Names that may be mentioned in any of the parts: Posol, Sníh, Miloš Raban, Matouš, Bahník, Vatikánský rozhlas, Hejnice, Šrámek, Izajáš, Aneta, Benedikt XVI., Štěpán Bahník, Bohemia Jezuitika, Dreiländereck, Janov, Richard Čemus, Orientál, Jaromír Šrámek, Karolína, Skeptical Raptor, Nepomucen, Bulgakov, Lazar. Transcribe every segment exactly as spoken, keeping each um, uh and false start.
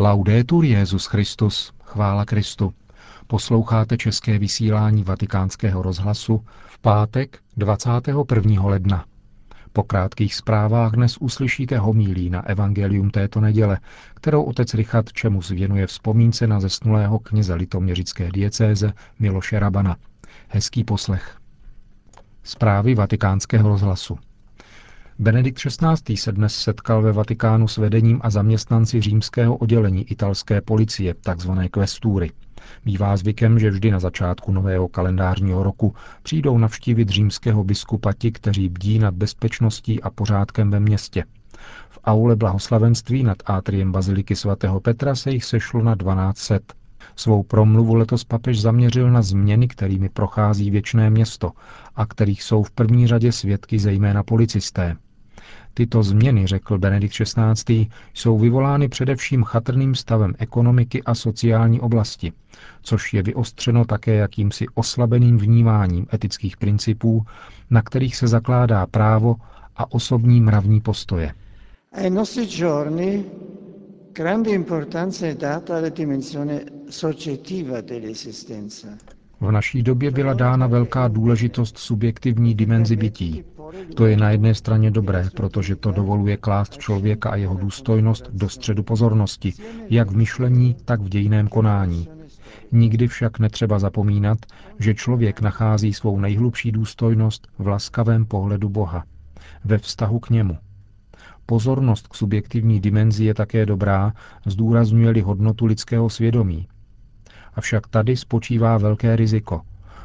Laudetur Jesus Christus, chvála Kristu. Posloucháte české vysílání Vatikánského rozhlasu v pátek dvacátého prvního ledna. Po krátkých zprávách dnes uslyšíte homilí na evangelium této neděle, kterou otec Richard Čemus věnuje vzpomínce na zesnulého kněze litoměřické diecéze Miloše Rabana. Hezký poslech. Zprávy Vatikánského rozhlasu. Benedikt šestnáctý se dnes setkal ve Vatikánu s vedením a zaměstnanci římského oddělení italské policie, takzvané kvestury. Bývá zvykem, že vždy na začátku nového kalendářního roku přijdou navštívit římského biskupa ti, kteří bdí nad bezpečností a pořádkem ve městě. V aule blahoslavenství nad átriem baziliky svatého Petra se jich sešlo na dvanáct set. Svou promluvu letos papež zaměřil na změny, kterými prochází věčné město a kterých jsou v první řadě svědky zejména policisté. Tyto změny, řekl Benedikt šestnáctý, jsou vyvolány především chatrným stavem ekonomiky a sociální oblasti, což je vyostřeno také jakýmsi oslabeným vnímáním etických principů, na kterých se zakládá právo a osobní mravní postoje. Ai nostri giorni grande importanza è data alla dimensione soggettiva dell'esistenza. V naší době byla dána velká důležitost subjektivní dimenzi bytí. To je na jedné straně dobré, protože to dovoluje klást člověka a jeho důstojnost do středu pozornosti, jak v myšlení, tak v dějinném konání. Nikdy však netřeba zapomínat, že člověk nachází svou nejhlubší důstojnost v laskavém pohledu Boha, ve vztahu k němu. Pozornost k subjektivní dimenzi je také dobrá, zdůrazňuje-li hodnotu lidského svědomí. Avšak tady spočívá velké riziko,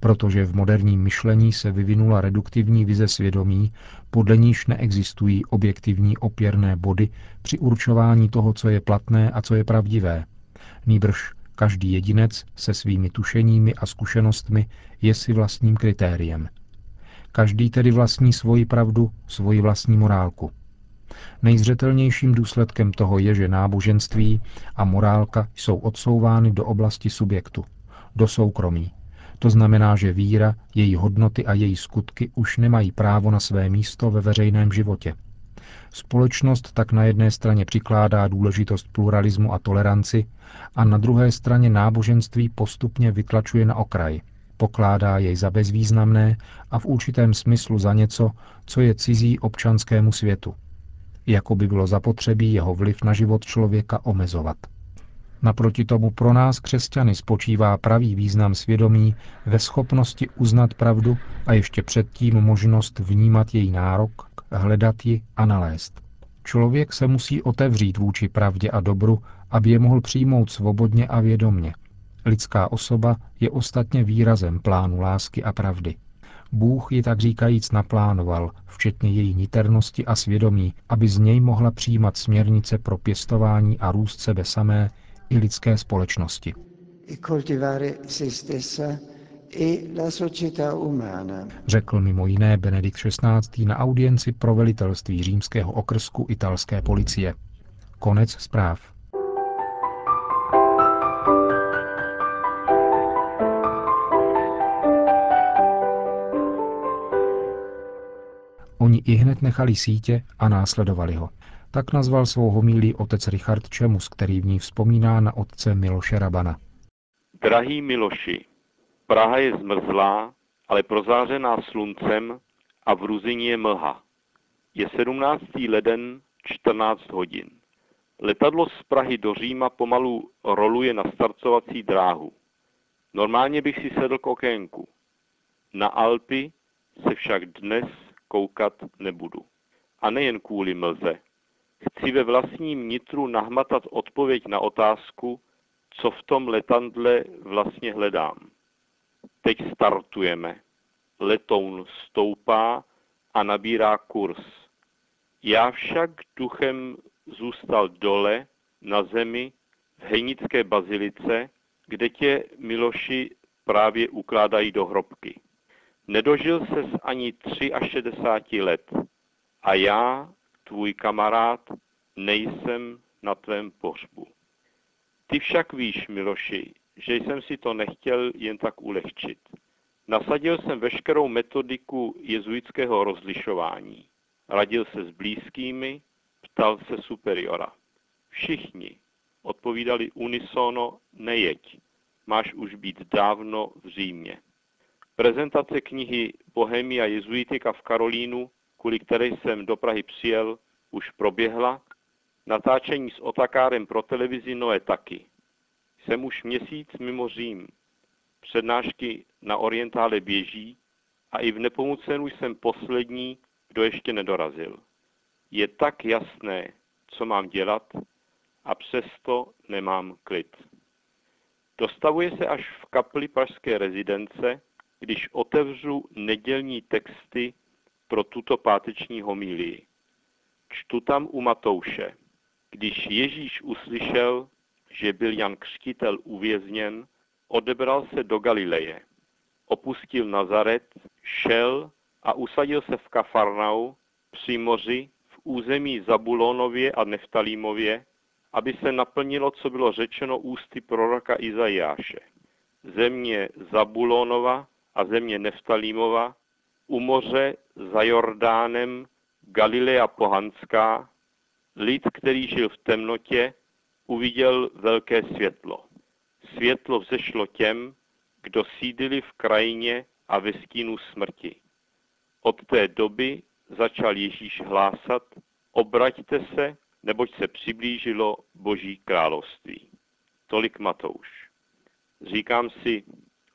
protože v moderním myšlení se vyvinula reduktivní vize svědomí, podle níž neexistují objektivní opěrné body při určování toho, co je platné a co je pravdivé. Nýbrž každý jedinec se svými tušeními a zkušenostmi je si vlastním kritériem. Každý tedy vlastní svoji pravdu, svoji vlastní morálku. Nejzřetelnějším důsledkem toho je, že náboženství a morálka jsou odsouvány do oblasti subjektu, do soukromí. To znamená, že víra, její hodnoty a její skutky už nemají právo na své místo ve veřejném životě. Společnost tak na jedné straně přikládá důležitost pluralismu a toleranci a na druhé straně náboženství postupně vytlačuje na okraj. Pokládá jej za bezvýznamné a v určitém smyslu za něco, co je cizí občanskému světu. Jako by bylo zapotřebí jeho vliv na život člověka omezovat. Naproti tomu pro nás, křesťany, spočívá pravý význam svědomí ve schopnosti uznat pravdu a ještě předtím možnost vnímat její nárok, hledat ji a nalézt. Člověk se musí otevřít vůči pravdě a dobru, aby je mohl přijmout svobodně a vědomně. Lidská osoba je ostatně výrazem plánu lásky a pravdy. Bůh ji tak říkajíc naplánoval, včetně její niternosti a svědomí, aby z něj mohla přijímat směrnice pro pěstování a růst sebe samé i lidské společnosti. Řekl mimo jiné Benedikt šestnáctý na audienci pro velitelství římského okrsku italské policie. Konec zpráv. Oni ihned nechali sítě a následovali ho. Tak nazval svou homílii otec Richard Čemus, který v ní vzpomíná na otce Miloše Rabana. Drahý Miloši, Praha je zmrzlá, ale prozářená sluncem a v Ruzyni je mlha. Je sedmnáctý leden, čtrnáct hodin. Letadlo z Prahy do Říma pomalu roluje na starcovací dráhu. Normálně bych si sedl k okénku. Na Alpy se však dnes koukat nebudu. A nejen kvůli mlze. Chci ve vlastním nitru nahmatat odpověď na otázku, co v tom letadle vlastně hledám. Teď startujeme. Letoun stoupá a nabírá kurz. Já však duchem zůstal dole, na zemi, v hejnické bazilice, kde tě, Miloši, právě ukládají do hrobky. Nedožil ses ani šedesáti tří let a já, tvůj kamarád, nejsem na tvém pohřbu. Ty však víš, Miloši, že jsem si to nechtěl jen tak ulehčit. Nasadil jsem veškerou metodiku jezuitského rozlišování. Radil se s blízkými, ptal se superiora. Všichni, odpovídali unisono nejeď, máš už být dávno v Římě. Prezentace knihy Bohemia Jezuitika v Karolínu, kvůli které jsem do Prahy přijel, už proběhla. Natáčení s Otakárem pro televizi Noe taky. Jsem už měsíc mimo Řím. Přednášky na Orientále běží a i v Nepomucenu jsem poslední, kdo ještě nedorazil. Je tak jasné, co mám dělat, a přesto nemám klid. Dostavuje se až v kapli pražské rezidence, když otevřu nedělní texty pro tuto páteční homílii. Čtu tam u Matouše. Když Ježíš uslyšel, že byl Jan Křtitel uvězněn, odebral se do Galileje. Opustil Nazaret, šel a usadil se v Kafarnau při moři v území Zabulonově a Neftalímově, aby se naplnilo, co bylo řečeno ústy proroka Izajáše. Země Zabulonova a země Neftalímova, u moře za Jordánem, Galilea pohanská, lid, který žil v temnotě, uviděl velké světlo. Světlo vzešlo těm, kdo sídili v krajině a ve stínu smrti. Od té doby začal Ježíš hlásat, obraťte se, neboť se přiblížilo Boží království. Tolik Matouš. Říkám si,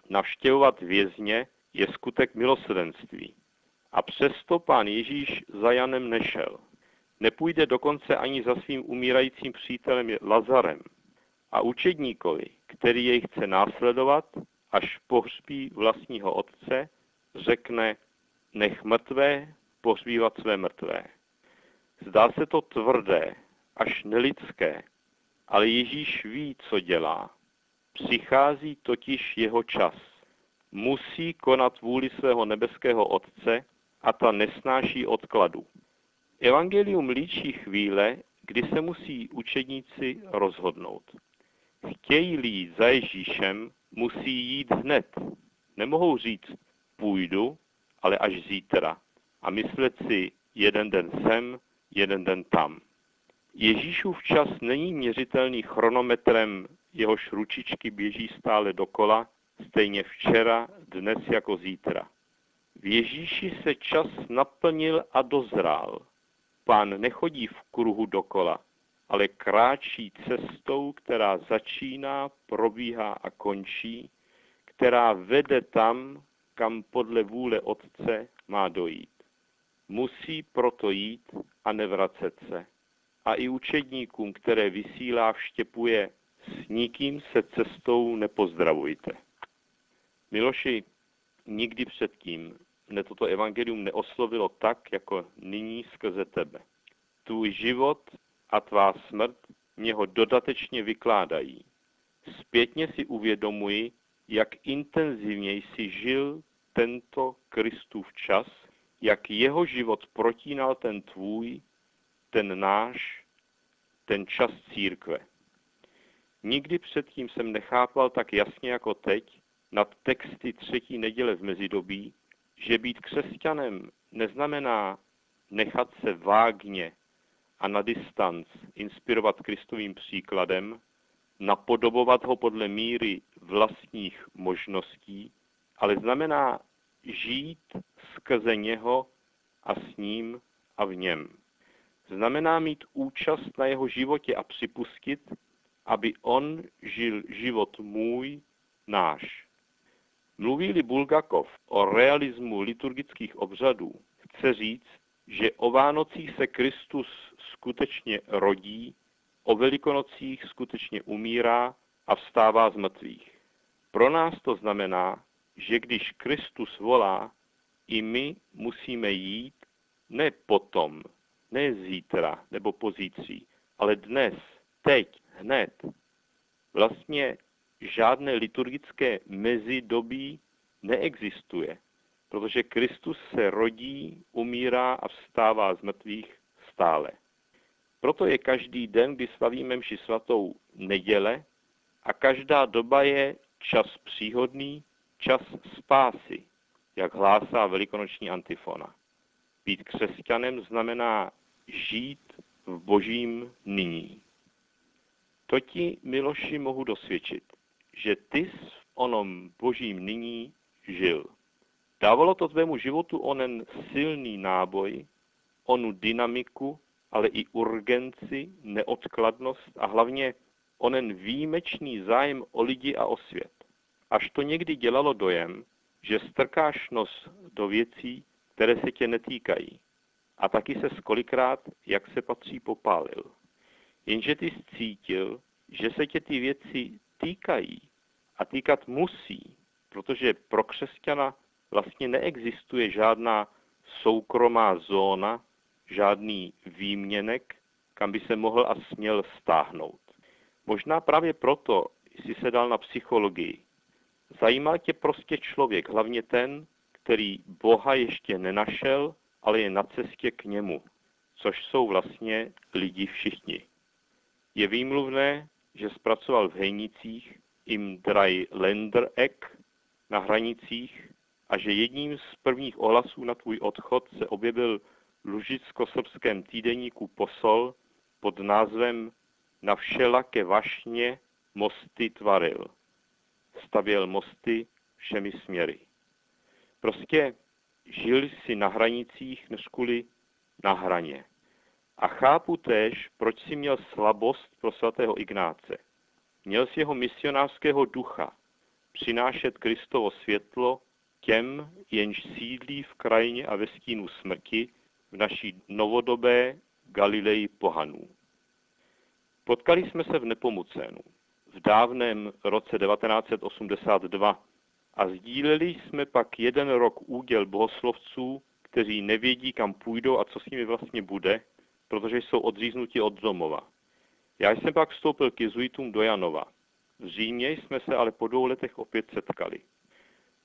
navštěvovat vězně je skutek milosrdenství. A přesto pán Ježíš za Janem nešel. Nepůjde dokonce ani za svým umírajícím přítelem Lazarem a učedníkovi, který jej chce následovat, až pohřbí vlastního otce, řekne, nech mrtvé pohřbívat své mrtvé. Zdá se to tvrdé, až nelidské, ale Ježíš ví, co dělá. Přichází totiž jeho čas. Musí konat vůli svého nebeského otce a ta nesnáší odkladu. Evangelium líčí chvíle, kdy se musí učedníci rozhodnout. Chtějí-li jít za Ježíšem, musí jít hned. Nemohou říct, půjdu, ale až zítra. A myslet si, jeden den sem, jeden den tam. Ježíšův čas není měřitelný chronometrem, jehož ručičky běží stále dokola, stejně včera, dnes jako zítra. V Ježíši se čas naplnil a dozrál. Pán nechodí v kruhu dokola, ale kráčí cestou, která začíná, probíhá a končí, která vede tam, kam podle vůle Otce má dojít. Musí proto jít a nevracet se. A i učedníkům, které vysílá, vštěpuje, s nikým se cestou nepozdravujte. Miloši, nikdy předtím mne toto evangelium neoslovilo tak, jako nyní skrze tebe. Tvůj život a tvá smrt mě ho dodatečně vykládají. Zpětně si uvědomuji, jak intenzivně jsi žil tento Kristův čas, jak jeho život protínal ten tvůj, ten náš, ten čas církve. Nikdy předtím jsem nechápal tak jasně jako teď nad texty třetí neděle v mezidobí, že být křesťanem neznamená nechat se vágně a na distanc inspirovat Kristovým příkladem, napodobovat ho podle míry vlastních možností, ale znamená žít skrze něho a s ním a v něm. Znamená mít účast na jeho životě a připustit, aby on žil život můj, náš. Mluví-li Bulgakov o realismu liturgických obřadů, chce říct, že o Vánocích se Kristus skutečně rodí, o Velikonocích skutečně umírá a vstává z mrtvých. Pro nás to znamená, že když Kristus volá, i my musíme jít ne potom, ne zítra nebo pozítří, ale dnes, teď, hned. Vlastně žádné liturgické mezidobí neexistuje, protože Kristus se rodí, umírá a vstává z mrtvých stále. Proto je každý den, kdy slavíme mši svatou, neděle a každá doba je čas příhodný, čas spásy, jak hlásá velikonoční antifona. Být křesťanem znamená žít v Božím nyní. To ti, Miloši, mohu dosvědčit, že ty jsi v onom božím nyní žil. Dávalo to tvému životu onen silný náboj, onu dynamiku, ale i urgenci, neodkladnost a hlavně onen výjimečný zájem o lidi a o svět. Až to někdy dělalo dojem, že strkáš nos do věcí, které se tě netýkají. A taky se skolikrát, jak se patří, popálil. Jenže ty jsi cítil, že se tě ty věci týkají a týkat musí, protože pro křesťana vlastně neexistuje žádná soukromá zóna, žádný výměnek, kam by se mohl a směl stáhnout. Možná právě proto jsi se dal na psychologii. Zajímal tě prostě člověk, hlavně ten, který Boha ještě nenašel, ale je na cestě k němu, což jsou vlastně lidi všichni. Je výmluvné, že zpracoval v Hejnicích im Dreiländereck na hranicích a že jedním z prvních ohlasů na tvůj odchod se objevil v lužicko-srbském týdeníku Posol pod názvem Na všelaké vašně mosty tvaril. Stavěl mosty všemi směry. Prostě žil si na hranicích, než kvůli na hraně. A chápu též, proč si měl slabost pro svatého Ignáce. Měl si jeho misionářského ducha přinášet Kristovo světlo těm, jenž sídlí v krajině a ve stínu smrti v naší novodobé Galileji pohanů. Potkali jsme se v Nepomucenu v dávném roce devatenáct set osmdesát dva a sdíleli jsme pak jeden rok úděl bohoslovců, kteří nevědí, kam půjdou a co s nimi vlastně bude, protože jsou odříznuti od domova. Já jsem pak vstoupil k jezuitům do Janova. V Římě jsme se ale po dvou letech opět setkali.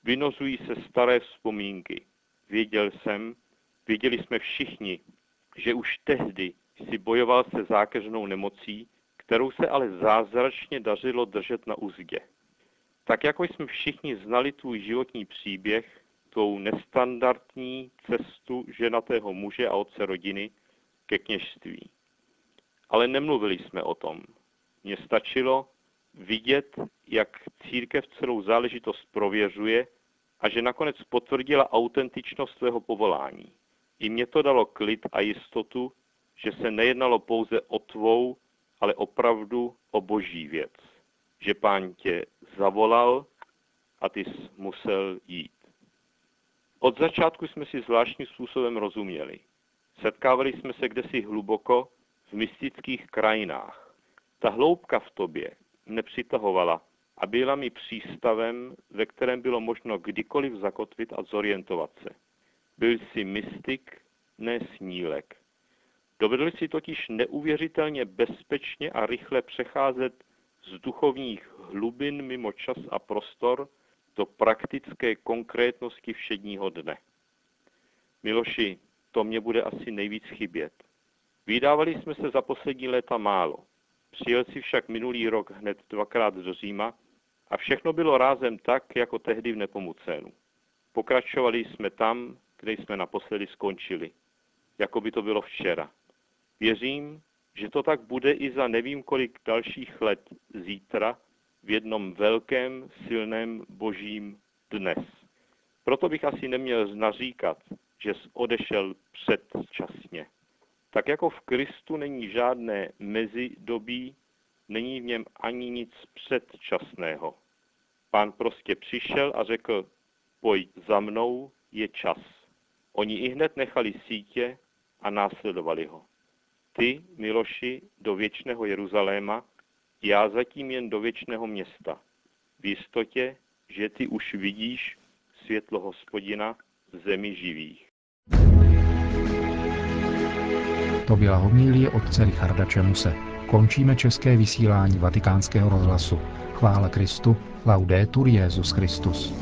Vynořují se staré vzpomínky. Věděl jsem, věděli jsme všichni, že už tehdy si bojoval se zákeřnou nemocí, kterou se ale zázračně dařilo držet na uzdě. Tak jako jsme všichni znali tvůj životní příběh, tou nestandardní cestu ženatého muže a otce rodiny ke kněžství. Ale nemluvili jsme o tom. Mně stačilo vidět, jak církev celou záležitost prověřuje a že nakonec potvrdila autentičnost svého povolání. I mně to dalo klid a jistotu, že se nejednalo pouze o tvou, ale opravdu o boží věc. Že Pán tě zavolal a ty jsi musel jít. Od začátku jsme si zvláštním způsobem rozuměli. Setkávali jsme se kdesi hluboko v mystických krajinách. Ta hloubka v tobě mne přitahovala a byla mi přístavem, ve kterém bylo možno kdykoliv zakotvit a zorientovat se. Byl jsi mystik, ne snílek. Dovedl jsi totiž neuvěřitelně bezpečně a rychle přecházet z duchovních hlubin mimo čas a prostor do praktické konkrétnosti všedního dne. Miloši, to mě bude asi nejvíc chybět. Vydávali jsme se za poslední léta málo. Přijel si však minulý rok hned dvakrát do Říma a všechno bylo rázem tak, jako tehdy v Nepomucenu. Pokračovali jsme tam, kde jsme naposledy skončili. Jako by to bylo včera. Věřím, že to tak bude i za nevím kolik dalších let zítra v jednom velkém, silném božím dnes. Proto bych asi neměl naříkat, že jsi odešel předčasně. Tak jako v Kristu není žádné mezidobí, není v něm ani nic předčasného. Pán prostě přišel a řekl, pojď za mnou, je čas. Oni ihned nechali sítě a následovali ho. Ty, Miloši, do věčného Jeruzaléma, já zatím jen do věčného města. V jistotě, že ty už vidíš světlo Hospodina v zemi živých. To byla homilie otce Richarda Čemuse. Končíme české vysílání Vatikánského rozhlasu. Chvála Kristu, laudetur Jesus Christus.